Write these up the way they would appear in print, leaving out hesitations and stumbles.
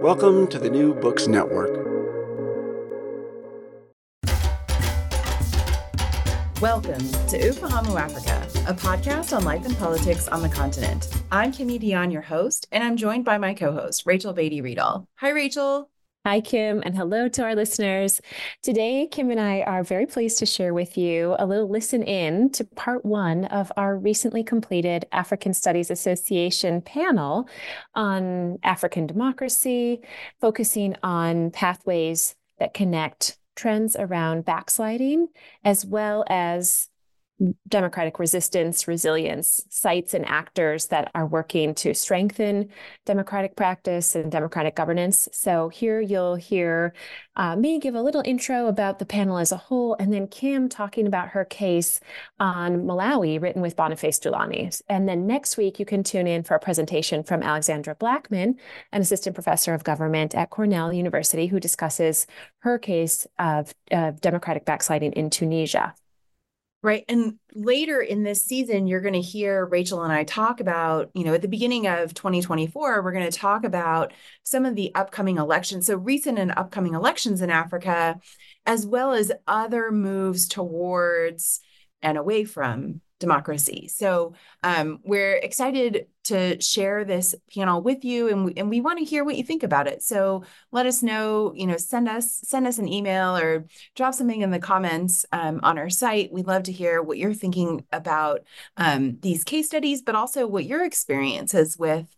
Welcome to the New Books Network. Welcome to Ufahamu Africa, a podcast on life and politics on the continent. I'm Kim Yi Dionne, your host, and I'm joined by my co-host, Rachel Beatty Riedl. Hi, Rachel. Hi, Kim, and hello to our listeners. Today, Kim and I are very pleased to share with you a little listen in to part one of our recently completed African Studies Association panel on African democracy, focusing on pathways that connect trends around backsliding, as well as democratic resistance, resilience, sites and actors that are working to strengthen democratic practice and democratic governance. So here you'll hear me give a little intro about the panel as a whole, and then Kim talking about her case on Malawi written with Boniface Dulani. And then next week, you can tune in for a presentation from Alexandra Blackman, an assistant professor of government at Cornell University, who discusses her case of democratic backsliding in Tunisia. Right. And later in this season, you're going to hear Rachel and I talk about, at the beginning of 2024, we're going to talk about some of the upcoming elections. So recent and upcoming elections in Africa, as well as other moves towards and away from democracy. So we're excited to share this panel with you, and we want to hear what you think about it. So let us know, send us an email or drop something in the comments on our site. We'd love to hear what you're thinking about these case studies, but also what your experience is with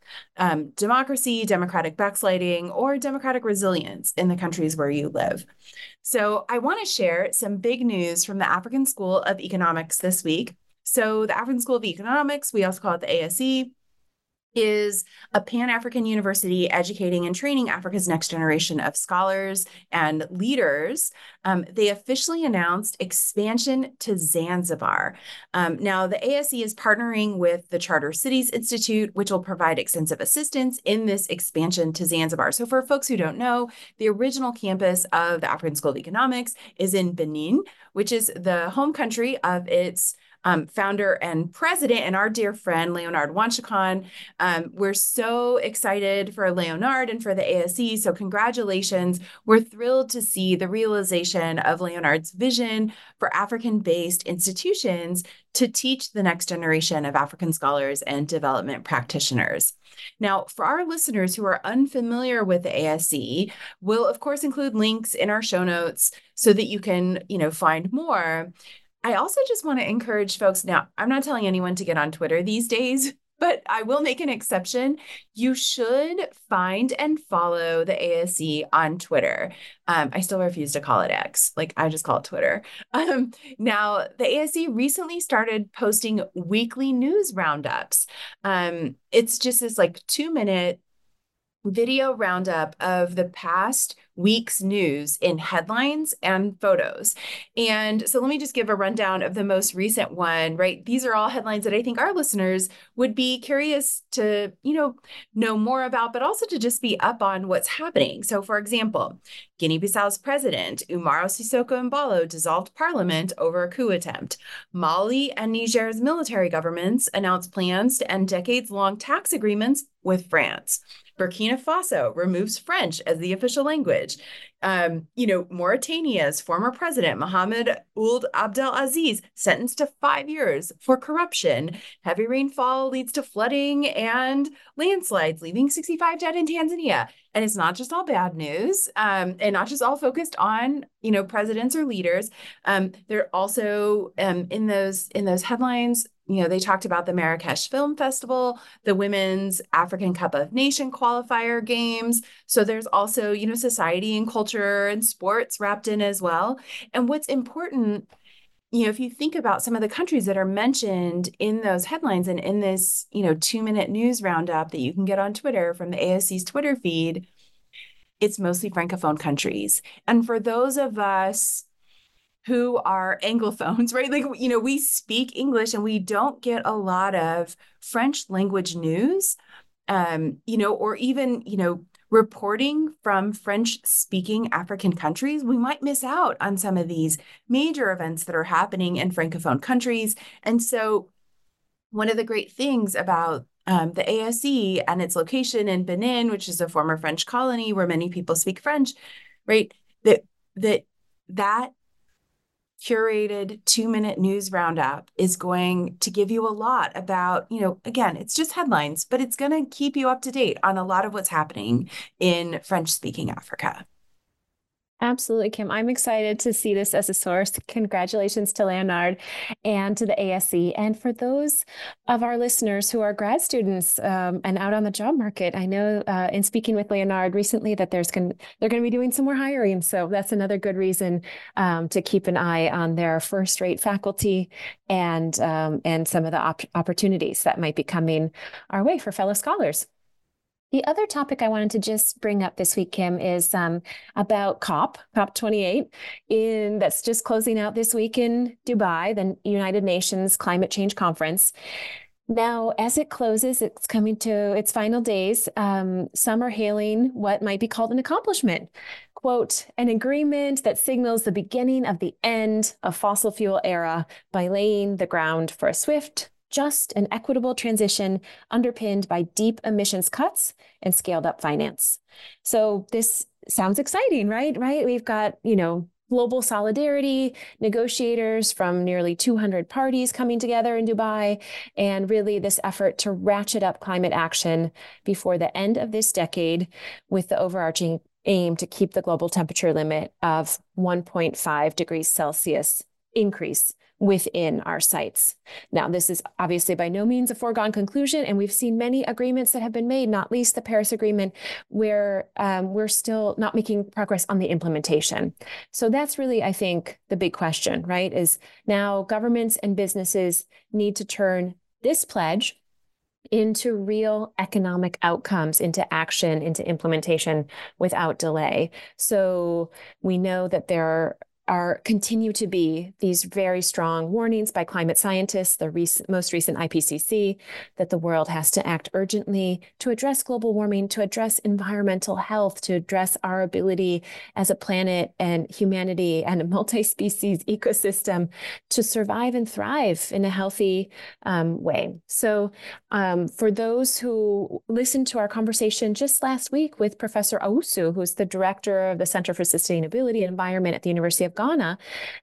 democracy, democratic backsliding, or democratic resilience in the countries where you live. So I want to share some big news from the African School of Economics this week. So the African School of Economics, we also call it the ASE, is a Pan-African university educating and training Africa's next generation of scholars and leaders. They officially announced expansion to Zanzibar. Now, the ASE is partnering with the Charter Cities Institute, which will provide extensive assistance in this expansion to Zanzibar. So for folks who don't know, the original campus of the African School of Economics is in Benin, which is the home country of its founder and president and our dear friend, Leonard Wanchakan. We're so excited for Leonard and for the ASE, so congratulations. We're thrilled to see the realization of Leonard's vision for African-based institutions to teach the next generation of African scholars and development practitioners. Now, for our listeners who are unfamiliar with the ASE, we'll, of course, include links in our show notes so that you can, find more. I also just want to encourage folks. Now, I'm not telling anyone to get on Twitter these days, but I will make an exception. You should find and follow the ASE on Twitter. I still refuse to call it X. I just call it Twitter. Now, the ASE recently started posting weekly news roundups. It's just this 2-minute video roundup of the past week's news in headlines and photos. And so let me just give a rundown of the most recent one, right? These are all headlines that I think our listeners would be curious to, know more about, but also to just be up on what's happening. So for example, Guinea-Bissau's president, Umaro Sissoko Mbalo, dissolved parliament over a coup attempt. Mali and Niger's military governments announced plans to end decades-long tax agreements with France. Burkina Faso removes French as the official language. Mauritania's former president, Mohamed Ould Abdel Aziz, sentenced to 5 years for corruption. Heavy rainfall leads to flooding and landslides, leaving 65 dead in Tanzania. And it's not just all bad news, and not just all focused on, presidents or leaders. They're also in those headlines. They talked about the Marrakesh Film Festival, the Women's African Cup of Nation qualifier games. So there's also, society and culture and sports wrapped in as well. And what's important, if you think about some of the countries that are mentioned in those headlines and in this, 2-minute news roundup that you can get on Twitter from the ASE's Twitter feed, it's mostly Francophone countries. And for those of us who are Anglophones, right? We speak English and we don't get a lot of French language news, or even, reporting from French speaking African countries. We might miss out on some of these major events that are happening in Francophone countries. And so one of the great things about The ASE and its location in Benin, which is a former French colony where many people speak French, right? That curated 2-minute news roundup is going to give you a lot about, you know, again, it's just headlines, but it's going to keep you up to date on a lot of what's happening in French-speaking Africa. Absolutely, Kim. I'm excited to see this as a source. Congratulations to Leonard and to the ASE. And for those of our listeners who are grad students and out on the job market, I know in speaking with Leonard recently that they're going to be doing some more hiring. So that's another good reason to keep an eye on their first-rate faculty and some of the opportunities that might be coming our way for fellow scholars. The other topic I wanted to just bring up this week, Kim, is about COP28, that's just closing out this week in Dubai, the United Nations Climate Change Conference. Now, as it closes, it's coming to its final days. Some are hailing what might be called an accomplishment. Quote, an agreement that signals the beginning of the end of fossil fuel era by laying the ground for a swift, just an equitable transition underpinned by deep emissions cuts and scaled up finance. So this sounds exciting, right? We've got, global solidarity, negotiators from nearly 200 parties coming together in Dubai, and really this effort to ratchet up climate action before the end of this decade with the overarching aim to keep the global temperature limit of 1.5 degrees Celsius increase within our sites. Now, this is obviously by no means a foregone conclusion, and we've seen many agreements that have been made, not least the Paris Agreement, where we're still not making progress on the implementation. So that's really, I think, the big question, right, is now governments and businesses need to turn this pledge into real economic outcomes, into action, into implementation without delay. So we know that there continue to be these very strong warnings by climate scientists, the most recent IPCC, that the world has to act urgently to address global warming, to address environmental health, to address our ability as a planet and humanity and a multi-species ecosystem to survive and thrive in a healthy way. So for those who listened to our conversation just last week with Professor Owusu, who's the director of the Center for Sustainability and Environment at the University of Ghana,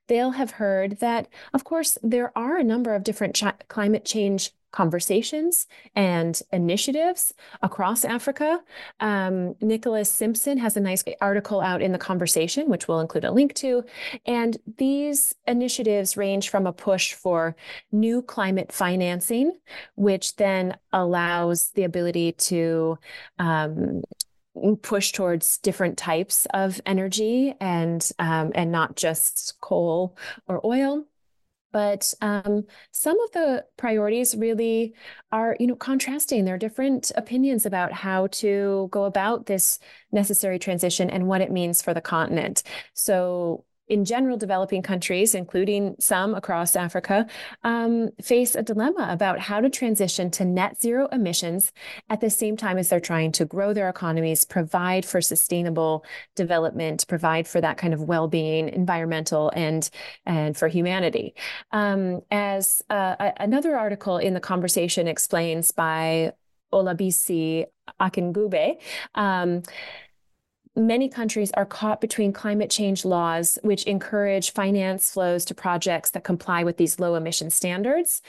they'll have heard that, of course, there are a number of different climate change conversations and initiatives across Africa. Nicholas Simpson has a nice article out in The Conversation, which we'll include a link to. And these initiatives range from a push for new climate financing, which then allows the ability to push towards different types of energy and not just coal or oil. But some of the priorities really are, contrasting. There are different opinions about how to go about this necessary transition and what it means for the continent. So in general, developing countries, including some across Africa, face a dilemma about how to transition to net zero emissions at the same time as they're trying to grow their economies, provide for sustainable development, provide for that kind of well-being, environmental and for humanity. As another article in The Conversation explains by Olabisi D. Akinkugbe, many countries are caught between climate change laws, which encourage finance flows to projects that comply with these low emission standards,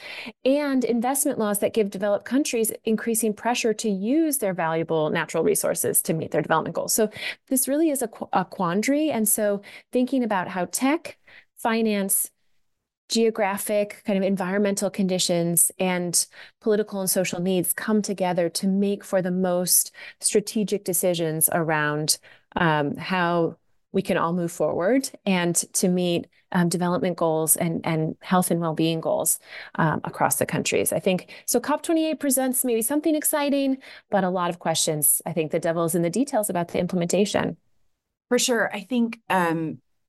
and investment laws that give developed countries increasing pressure to use their valuable natural resources to meet their development goals. So this really is a quandary. And so thinking about how tech, finance, geographic kind of environmental conditions and political and social needs come together to make for the most strategic decisions around how we can all move forward and to meet development goals and health and well-being goals across the countries. I think, so COP28 presents maybe something exciting, but a lot of questions. I think the devil is in the details about the implementation. For sure. I think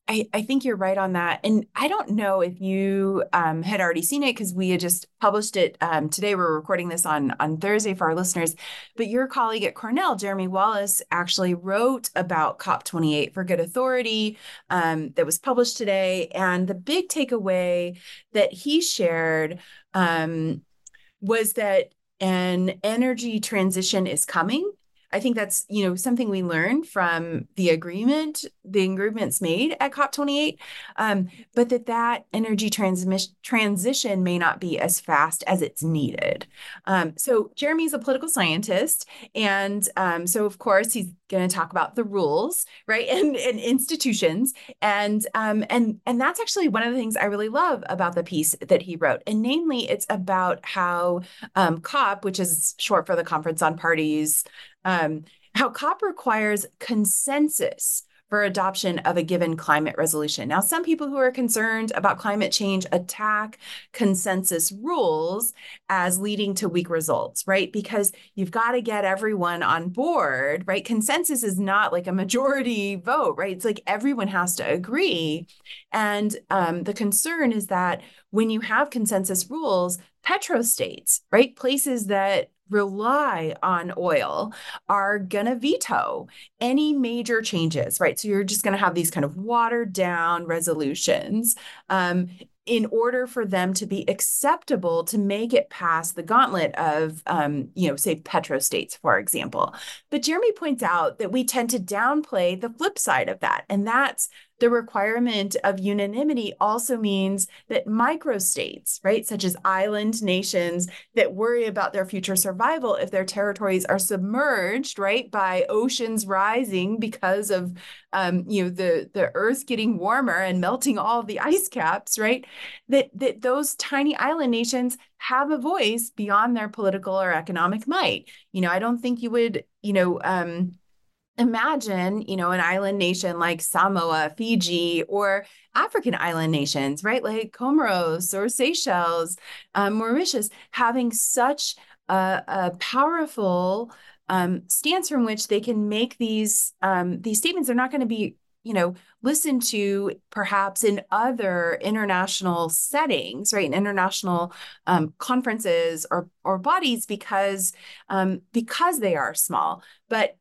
I think you're right on that. And I don't know if you had already seen it because we had just published it today. We're recording this on Thursday for our listeners. But your colleague at Cornell, Jeremy Wallace, actually wrote about COP28 for Good Authority that was published today. And the big takeaway that he shared was that an energy transition is coming. I think that's, you know, something we learned from the agreements made at COP28, but that energy transition may not be as fast as it's needed. So Jeremy's a political scientist. And so, of course, he's going to talk about the rules, right, and institutions. And that's actually one of the things I really love about the piece that he wrote. And namely, it's about how COP, which is short for the Conference on Parties, how COP requires consensus for adoption of a given climate resolution. Now, some people who are concerned about climate change attack consensus rules as leading to weak results, right? Because you've got to get everyone on board, right? Consensus is not like a majority vote, right? It's like everyone has to agree. And the concern is that when you have consensus rules, petrostates, right? Places that rely on oil are going to veto any major changes, right? So you're just going to have these kind of watered down resolutions in order for them to be acceptable to make it past the gauntlet of, say petrostates, for example. But Jeremy points out that we tend to downplay the flip side of that. And that's the requirement of unanimity also means that microstates, right, such as island nations that worry about their future survival if their territories are submerged, right, by oceans rising because of, the earth getting warmer and melting all the ice caps, right, that those tiny island nations have a voice beyond their political or economic might. You know, I don't think you would, imagine, an island nation like Samoa, Fiji, or African island nations, right? Like Comoros or Seychelles, Mauritius, having such a powerful stance from which they can make these statements. They're not going to be, listened to perhaps in other international settings, right? In international conferences or bodies because they are small. But,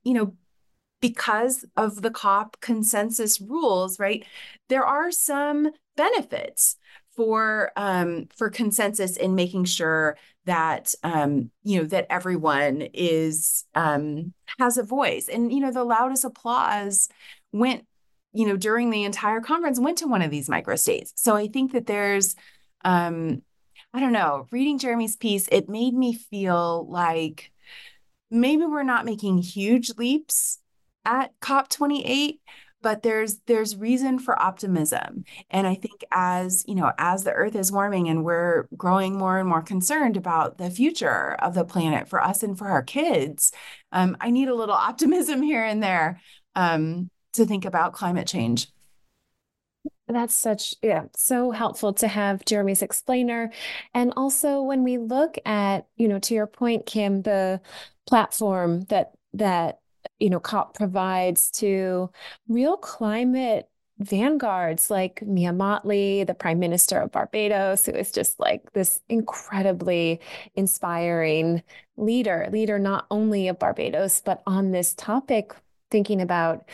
because of the COP consensus rules, right, there are some benefits for consensus in making sure that, that everyone has a voice. And, the loudest applause went, during the entire conference went to one of these microstates. So I think that there's, reading Jeremy's piece, it made me feel like maybe we're not making huge leaps at COP28, but there's reason for optimism. And I think as the earth is warming and we're growing more and more concerned about the future of the planet for us and for our kids, I need a little optimism here and there to think about climate change. That's so helpful to have Jeremy's explainer. And also when we look at, to your point, Kim, the platform that COP provides to real climate vanguards like Mia Motley, the Prime Minister of Barbados, who is just like this incredibly inspiring leader not only of Barbados, but on this topic, thinking about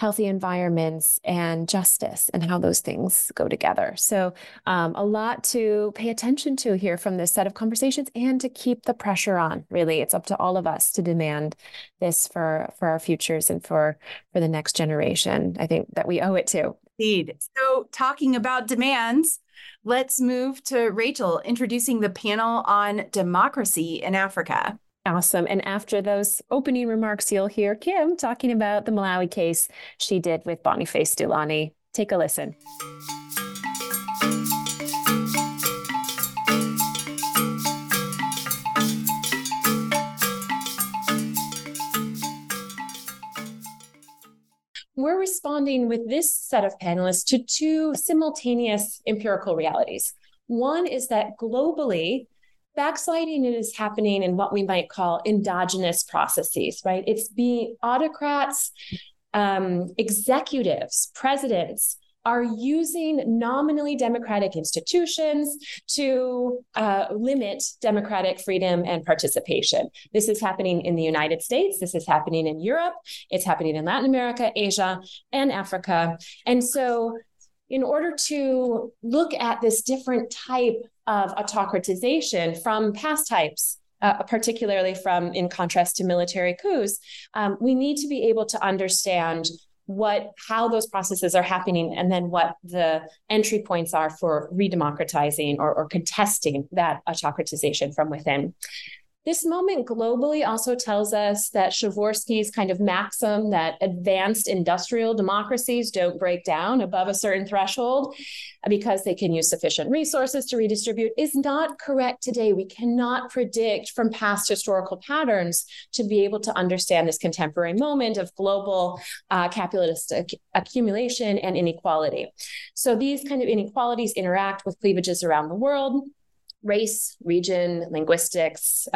healthy environments and justice and how those things go together. So a lot to pay attention to here from this set of conversations and to keep the pressure on, really. It's up to all of us to demand this for our futures and for the next generation. I think that we owe it to. Indeed. So talking about demands, let's move to Rachel introducing the panel on democracy in Africa. Awesome. And after those opening remarks, you'll hear Kim talking about the Malawi case she did with Boniface Dulani. Take a listen. We're responding with this set of panelists to two simultaneous empirical realities. One is that globally, backsliding is happening in what we might call endogenous processes, right? It's being autocrats, executives, presidents are using nominally democratic institutions to limit democratic freedom and participation. This is happening in the United States. This is happening in Europe. It's happening in Latin America, Asia, and Africa. And so in order to look at this different type of autocratization from past types particularly from, in contrast to military coups, we need to be able to understand how those processes are happening, and then what the entry points are for redemocratizing or contesting that autocratization from within. This moment globally also tells us that Szevorsky's kind of maxim that advanced industrial democracies don't break down above a certain threshold because they can use sufficient resources to redistribute is not correct today. We cannot predict from past historical patterns to be able to understand this contemporary moment of global capitalistic accumulation and inequality. So these kind of inequalities interact with cleavages around the world: race, region, linguistics,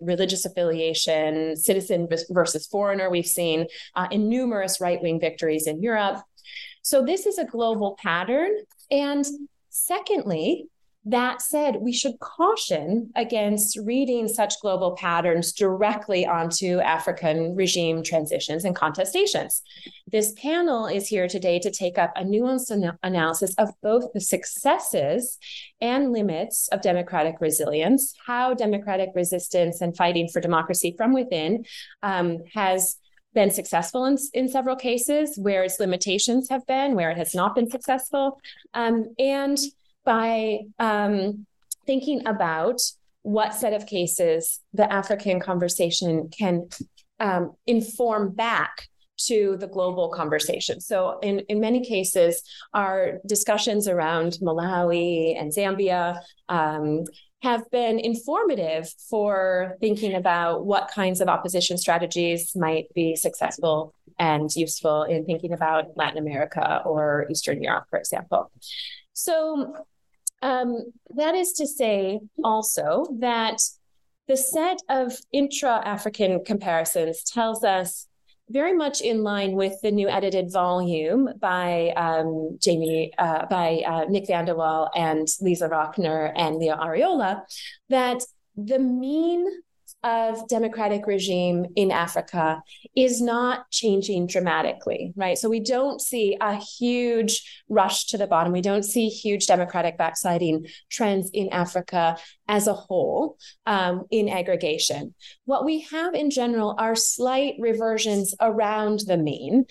religious affiliation, citizen versus foreigner. We've seen in numerous right-wing victories in Europe. So this is a global pattern. And secondly, that said, we should caution against reading such global patterns directly onto African regime transitions and contestations. This panel is here today to take up a nuanced analysis of both the successes and limits of democratic resilience, how democratic resistance and fighting for democracy from within has been successful in several cases, where its limitations have been, where it has not been successful, and by thinking about what set of cases the African conversation can inform back to the global conversation. So in many cases, our discussions around Malawi and Zambia have been informative for thinking about what kinds of opposition strategies might be successful and useful in thinking about Latin America or Eastern Europe, for example. So that is to say also that the set of intra-African comparisons tells us, very much in line with the new edited volume by Nick VanderWaal and Lisa Rockner and Leah Areola, that the mean of democratic regime in Africa is not changing dramatically, right? So we don't see a huge rush to the bottom. We don't see huge democratic backsliding trends in Africa as a whole in aggregation. What we have in general are slight reversions around the mean.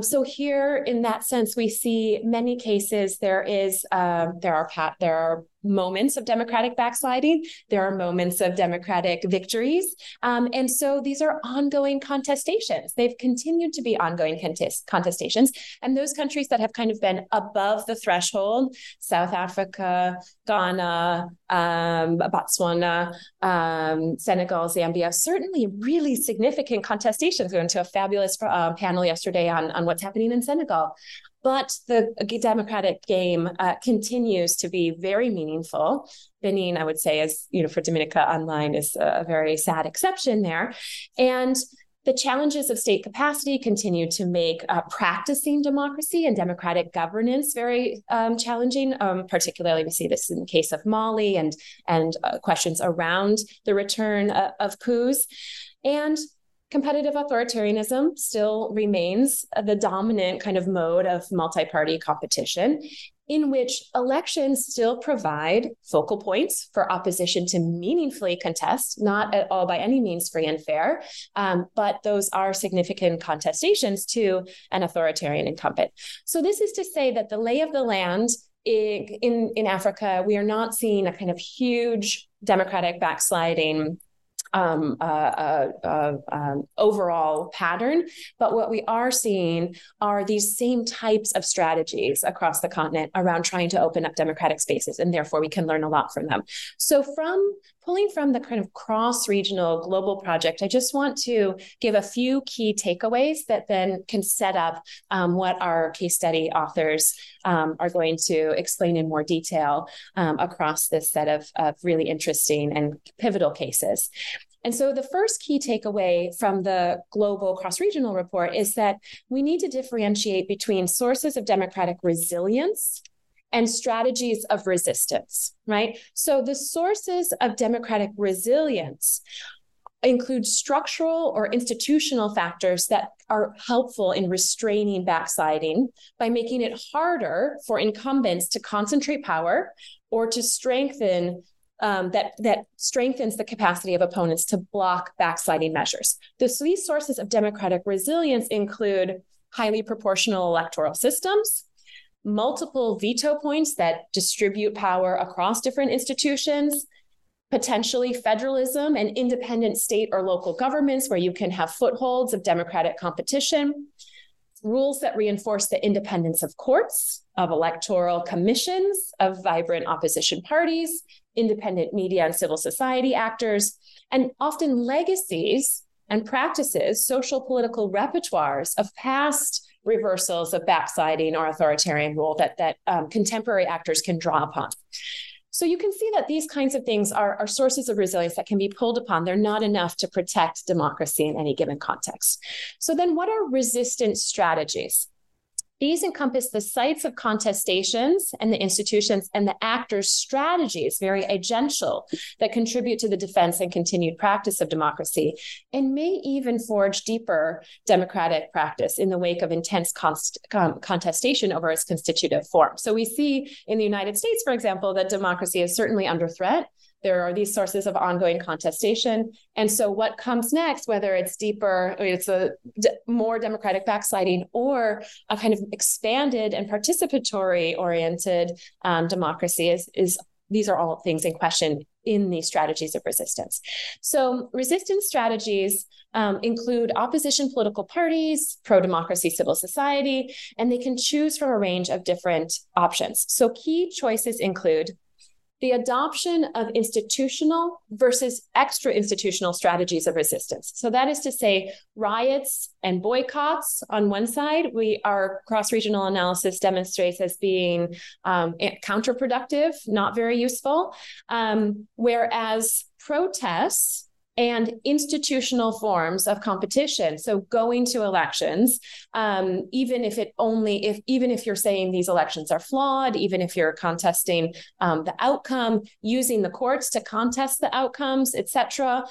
So here, in that sense, we see many cases there are moments of democratic backsliding. There are moments of democratic victories. And so these are ongoing contestations. They've continued to be ongoing contestations. And those countries that have kind of been above the threshold, South Africa, Ghana, Botswana, Senegal, Zambia, certainly really significant contestations. We went to a fabulous panel yesterday on what's happening in Senegal. But the democratic game continues to be very meaningful. Benin, I would say, is, for Dominica Online, is a very sad exception there. And the challenges of state capacity continue to make practicing democracy and democratic governance very challenging. Particularly, we see this in the case of Mali and questions around the return of coups. And competitive authoritarianism still remains the dominant kind of mode of multi-party competition, in which elections still provide focal points for opposition to meaningfully contest, not at all by any means free and fair, but those are significant contestations to an authoritarian incumbent. So this is to say that the lay of the land in Africa, we are not seeing a kind of huge democratic backsliding overall pattern. But what we are seeing are these same types of strategies across the continent around trying to open up democratic spaces, and therefore we can learn a lot from them. So pulling from the kind of cross-regional global project, I just want to give a few key takeaways that then can set up what our case study authors are going to explain in more detail across this set of really interesting and pivotal cases. And so the first key takeaway from the global cross-regional report is that we need to differentiate between sources of democratic resilience and strategies of resistance, right? So the sources of democratic resilience include structural or institutional factors that are helpful in restraining backsliding by making it harder for incumbents to concentrate power or to strengthen that strengthens the capacity of opponents to block backsliding measures. So these sources of democratic resilience include highly proportional electoral systems, multiple veto points that distribute power across different institutions, potentially federalism and independent state or local governments where you can have footholds of democratic competition, rules that reinforce the independence of courts, of electoral commissions, of vibrant opposition parties, independent media and civil society actors, and often legacies and practices, social political repertoires of past reversals of backsliding or authoritarian rule that contemporary actors can draw upon. So you can see that these kinds of things are sources of resilience that can be pulled upon. They're not enough to protect democracy in any given context. So then what are resistance strategies? These encompass the sites of contestations and the institutions and the actors' strategies, very agential, that contribute to the defense and continued practice of democracy, and may even forge deeper democratic practice in the wake of intense contestation over its constitutive form. So we see in the United States, for example, that democracy is certainly under threat. There are these sources of ongoing contestation. And so what comes next, whether it's deeper, it's a more democratic backsliding or a kind of expanded and participatory oriented democracy is these are all things in question in these strategies of resistance. So resistance strategies include opposition political parties, pro-democracy civil society, and they can choose from a range of different options. So key choices include the adoption of institutional versus extra-institutional strategies of resistance. So that is to say, riots and boycotts on one side, our cross-regional analysis demonstrates as being counterproductive, not very useful, whereas protests and institutional forms of competition. So going to elections, even if you're saying these elections are flawed, even if you're contesting the outcome, using the courts to contest the outcomes, etc.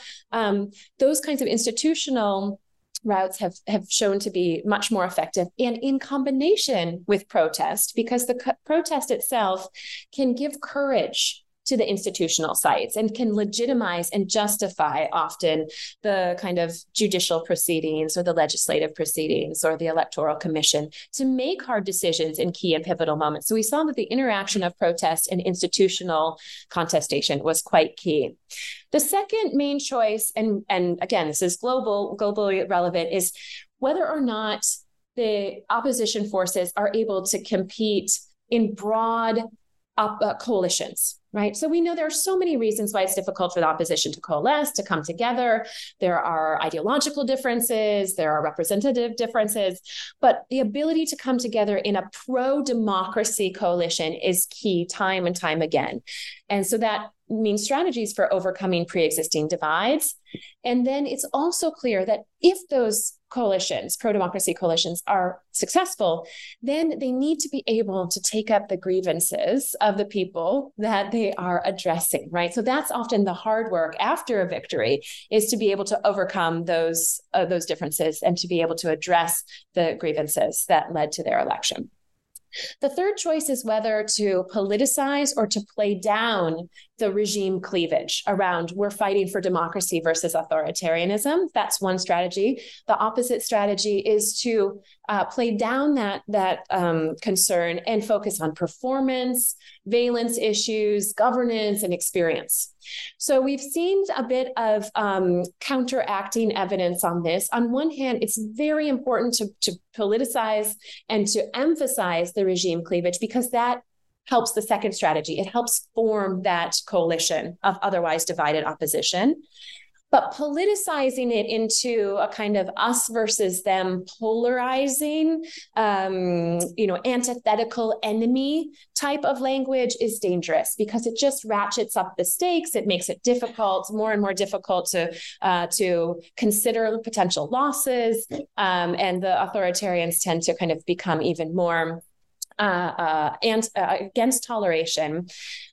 Those kinds of institutional routes have shown to be much more effective and in combination with protest, because the protest itself can give courage to the institutional sites and can legitimize and justify often the kind of judicial proceedings or the legislative proceedings or the electoral commission to make hard decisions in key and pivotal moments. So we saw that the interaction of protest and institutional contestation was quite key. The second main choice, and again, this is globally relevant, is whether or not the opposition forces are able to compete in broad coalitions. Right. So we know there are so many reasons why it's difficult for the opposition to coalesce, to come together. There are ideological differences, there are representative differences, but the ability to come together in a pro-democracy coalition is key time and time again. And so that means strategies for overcoming pre-existing divides. And then it's also clear that if those coalitions, pro-democracy coalitions, are successful, then they need to be able to take up the grievances of the people that they are addressing, right? So that's often the hard work after a victory, is to be able to overcome those differences and to be able to address the grievances that led to their election. The third choice is whether to politicize or to play down the regime cleavage around we're fighting for democracy versus authoritarianism. That's one strategy. The opposite strategy is to play down that concern and focus on performance, valence issues, governance, and experience. So we've seen a bit of counteracting evidence on this. On one hand, it's very important to politicize and to emphasize the regime cleavage, because that helps the second strategy. It helps form that coalition of otherwise divided opposition. But politicizing it into a kind of us versus them, polarizing, antithetical enemy type of language is dangerous, because it just ratchets up the stakes. It makes it difficult, more and more difficult to consider potential losses. And the authoritarians tend to kind of become even more against toleration.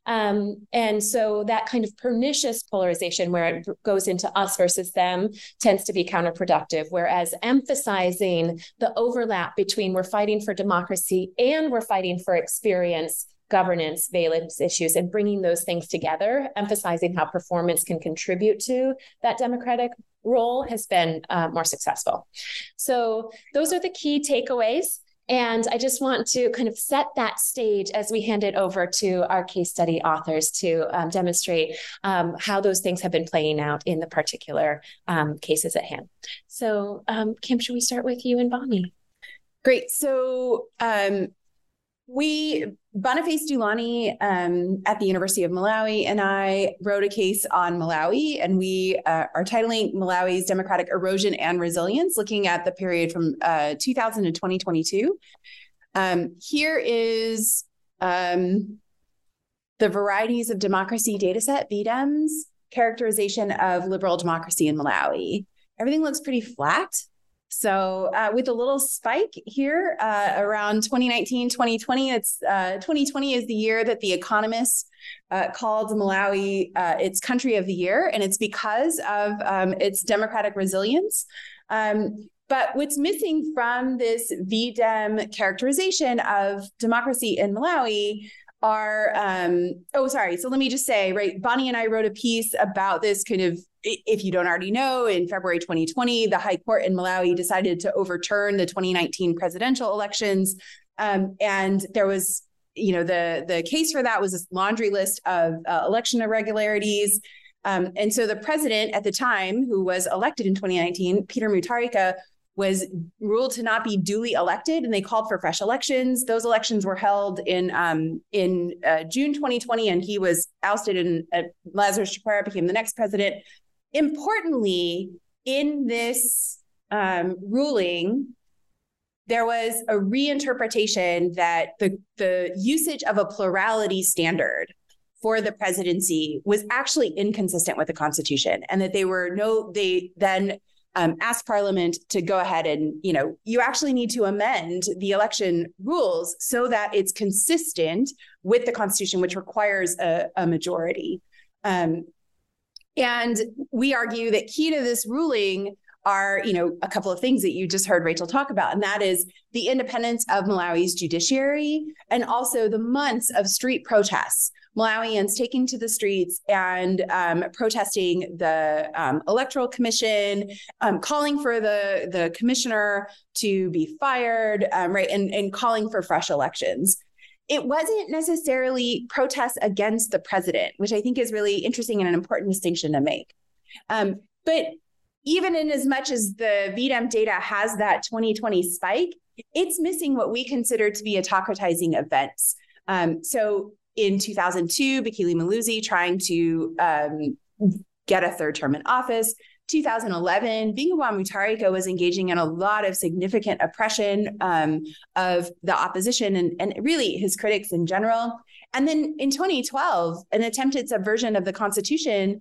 And so that kind of pernicious polarization where it goes into us versus them tends to be counterproductive, whereas emphasizing the overlap between we're fighting for democracy and we're fighting for experience governance, valence issues, and bringing those things together, emphasizing how performance can contribute to that democratic role has been more successful. So those are the key takeaways. And I just want to kind of set that stage as we hand it over to our case study authors to demonstrate how those things have been playing out in the particular cases at hand. So Kim, should we start with you and Bonnie? Great. So Boniface Dulani at the University of Malawi and I wrote a case on Malawi, and we are titling Malawi's Democratic Erosion and Resilience, looking at the period from 2000 to 2022. Here is the Varieties of Democracy Dataset, VDEM's characterization of liberal democracy in Malawi. Everything looks pretty flat. So with a little spike here around 2019, 2020, 2020 is the year that The Economist called Malawi its country of the year, and it's because of its democratic resilience. But what's missing from this VDEM characterization of democracy in Malawi are, so let me just say, right, Bonnie and I wrote a piece about this kind of, if you don't already know, in February 2020, the High Court in Malawi decided to overturn the 2019 presidential elections. And there was, you know, the case for that was this laundry list of election irregularities. And so the president at the time, who was elected in 2019, Peter Mutharika, was ruled to not be duly elected, and they called for fresh elections. Those elections were held in June 2020, and he was ousted, and Lazarus Chakwera became the next president. Importantly, in this ruling, there was a reinterpretation that the usage of a plurality standard for the presidency was actually inconsistent with the Constitution, and that they then asked Parliament to go ahead and, you know, you actually need to amend the election rules so that it's consistent with the Constitution, which requires a majority. And we argue that key to this ruling are, you know, a couple of things that you just heard Rachel talk about, and that is the independence of Malawi's judiciary and also the months of street protests. Malawians taking to the streets and protesting the Electoral Commission, calling for the commissioner to be fired, and calling for fresh elections. It wasn't necessarily protests against the president, which I think is really interesting and an important distinction to make. But even in as much as the VDEM data has that 2020 spike, it's missing what we consider to be autocratizing events. So in 2002, Bakili Muluzi trying to get a third term in office. 2011, Bingu Wa Mutharika was engaging in a lot of significant oppression of the opposition and really his critics in general. And then in 2012, an attempted subversion of the Constitution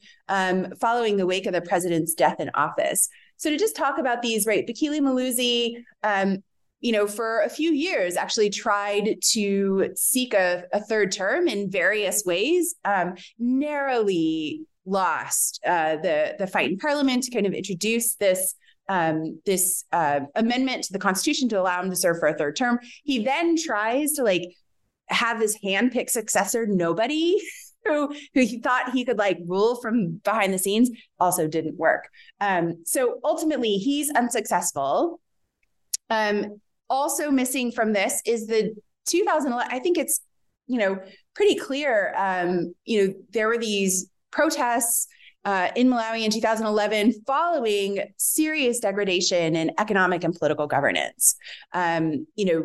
following the wake of the president's death in office. So to just talk about these, right, Bakili Muluzi, you know, for a few years actually tried to seek a third term in various ways, narrowly lost the fight in Parliament to kind of introduce this this amendment to the Constitution to allow him to serve for a third term. He then tries to like have his handpicked successor, nobody, who he thought he could like rule from behind the scenes, also didn't work. So ultimately he's unsuccessful. Also missing from this is the 2011, I think it's, you know, pretty clear, you know, there were these protests in Malawi in 2011 following serious degradation in economic and political governance, you know,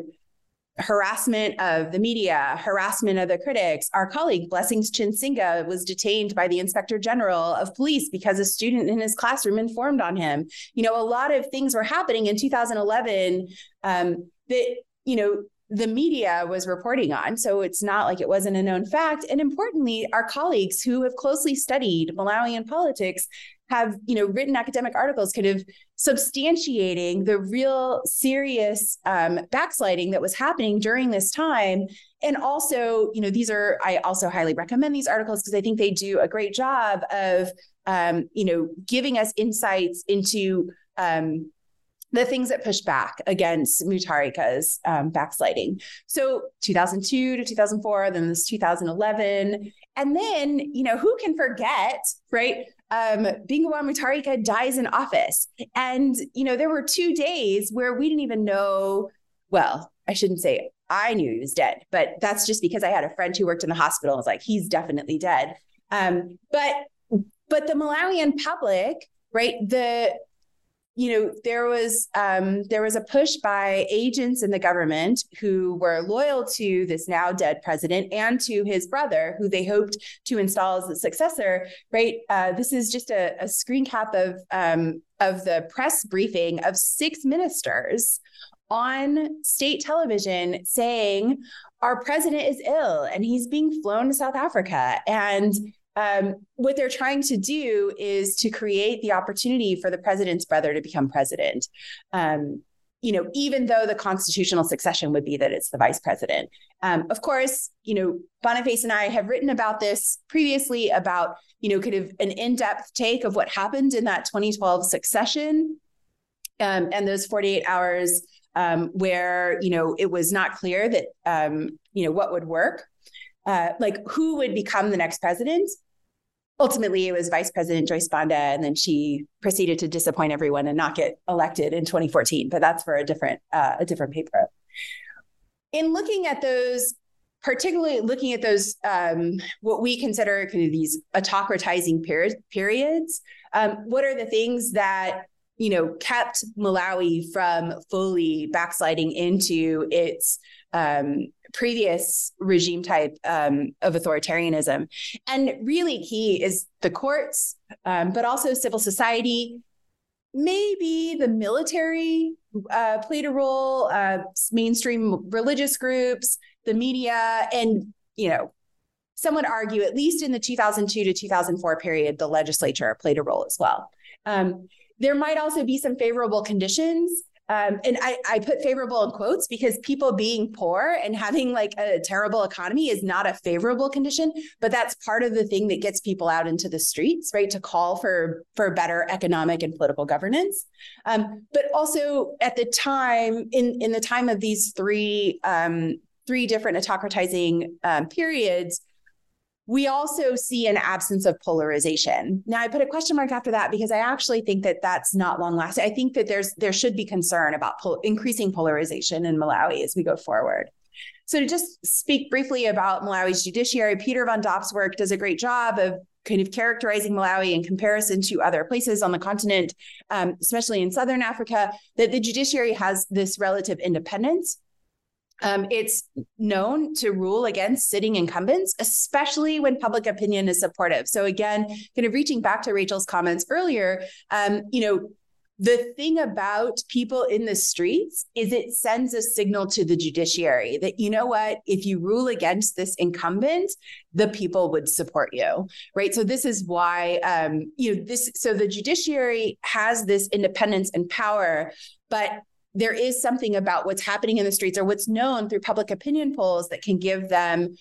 harassment of the media, harassment of the critics. Our colleague, Blessings Chinsinga, was detained by the Inspector General of Police because a student in his classroom informed on him. You know, a lot of things were happening in 2011 that, you know, the media was reporting on. So it's not like it wasn't a known fact. And importantly, our colleagues who have closely studied Malawian politics have, you know, written academic articles kind of substantiating the real serious backsliding that was happening during this time. And also, you know, these are, I also highly recommend these articles because I think they do a great job of, you know, giving us insights into the things that push back against Mutharika's backsliding. So 2002 to 2004, then this 2011. And then, who can forget, right? Bingu Wa Mutharika dies in office. And, there were 2 days where we didn't even know, well, I shouldn't say I knew he was dead, but that's just because I had a friend who worked in the hospital. I was like, he's definitely dead. But the Malawian public, right? There was a push by agents in the government who were loyal to this now dead president and to his brother, who they hoped to install as the successor, right? This is just a screen cap of the press briefing of 6 ministers on state television saying, our president is ill and he's being flown to South Africa. And what they're trying to do is to create the opportunity for the president's brother to become president, even though the constitutional succession would be that it's the vice president. Of course, Boniface and I have written about this previously about, kind of an in-depth take of what happened in that 2012 succession and those 48 hours where, it was not clear that, what would work. Like who would become the next president? Ultimately, it was Vice President Joyce Banda, and then she proceeded to disappoint everyone and not get elected in 2014. But that's for a different paper. In looking at those, particularly looking at those what we consider kind of these autocratizing periods, what are the things that kept Malawi from fully backsliding into its previous regime type of authoritarianism? And really key is the courts, but also civil society. Maybe the military played a role, mainstream religious groups, the media, and, some would argue, at least in the 2002 to 2004 period, the legislature played a role as well. There might also be some favorable conditions. And I put favorable in quotes because people being poor and having like a terrible economy is not a favorable condition, but that's part of the thing that gets people out into the streets, right? To call for better economic and political governance. But also at the time, in the time of these three different autocratizing periods, we also see an absence of polarization. Now, I put a question mark after that because I actually think that that's not long lasting. I think that there should be concern about increasing polarization in Malawi as we go forward. So to just speak briefly about Malawi's judiciary, Peter Van Dop's work does a great job of kind of characterizing Malawi in comparison to other places on the continent, especially in Southern Africa, that the judiciary has this relative independence. It's known to rule against sitting incumbents, especially when public opinion is supportive. So again, kind of reaching back to Rachel's comments earlier, the thing about people in the streets is it sends a signal to the judiciary that, if you rule against this incumbent, the people would support you, right? So this is why, so the judiciary has this independence and power, but there is something about what's happening in the streets or what's known through public opinion polls that can give them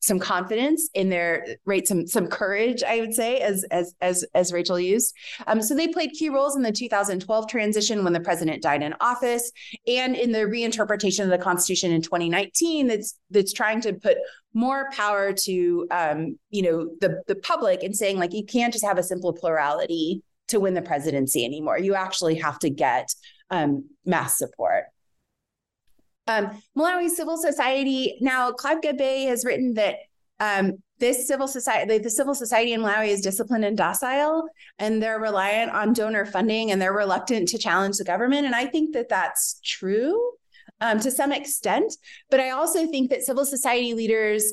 some confidence in their right, some courage, I would say, as Rachel used. So they played key roles in the 2012 transition when the president died in office, and in the reinterpretation of the Constitution in 2019 that's trying to put more power to the public and saying like you can't just have a simple plurality to win the presidency anymore. You actually have to get mass support. Malawi civil society. Now, Clive Gabay has written that the civil society in Malawi is disciplined and docile, and they're reliant on donor funding, and they're reluctant to challenge the government. And I think that that's true to some extent. But I also think that civil society leaders,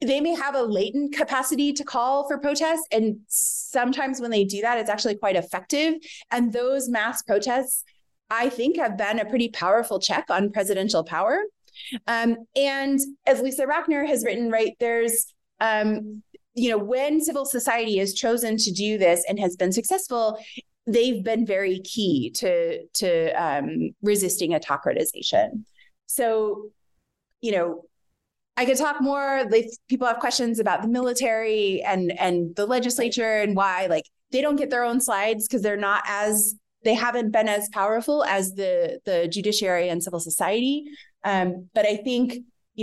they may have a latent capacity to call for protests. And sometimes when they do that, it's actually quite effective. And those mass protests, I think, have been a pretty powerful check on presidential power. And as Lisa Rockner has written, right, there's, when civil society has chosen to do this and has been successful, they've been very key to resisting autocratization. So, I could talk more if people have questions about the military and the legislature and why, like, they don't get their own slides because they're not as They haven't been as powerful as the judiciary and civil society. But I think, I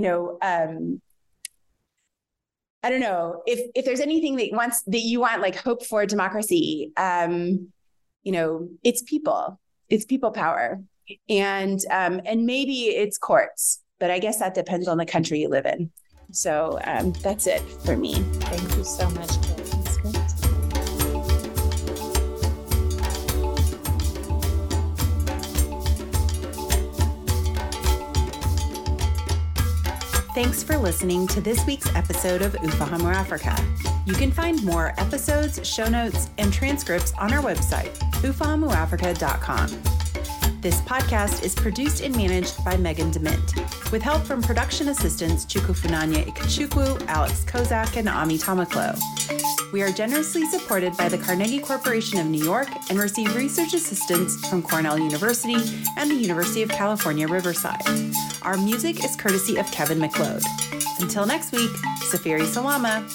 don't know if there's anything that you want like hope for democracy, it's people, power and maybe it's courts, but I guess that depends on the country you live in. So that's it for me. Thank you so much, Kate. That's great. Thanks for listening to this week's episode of Ufahamu Africa. You can find more episodes, show notes, and transcripts on our website, ufahamuafrica.com. This podcast is produced and managed by Megan DeMint, with help from production assistants Chukwufunanya Ikechukwu, Alex Kozak, and Ami Tamaklo. We are generously supported by the Carnegie Corporation of New York and receive research assistance from Cornell University and the University of California, Riverside. Our music is courtesy of Kevin MacLeod. Until next week, Safiri Salama.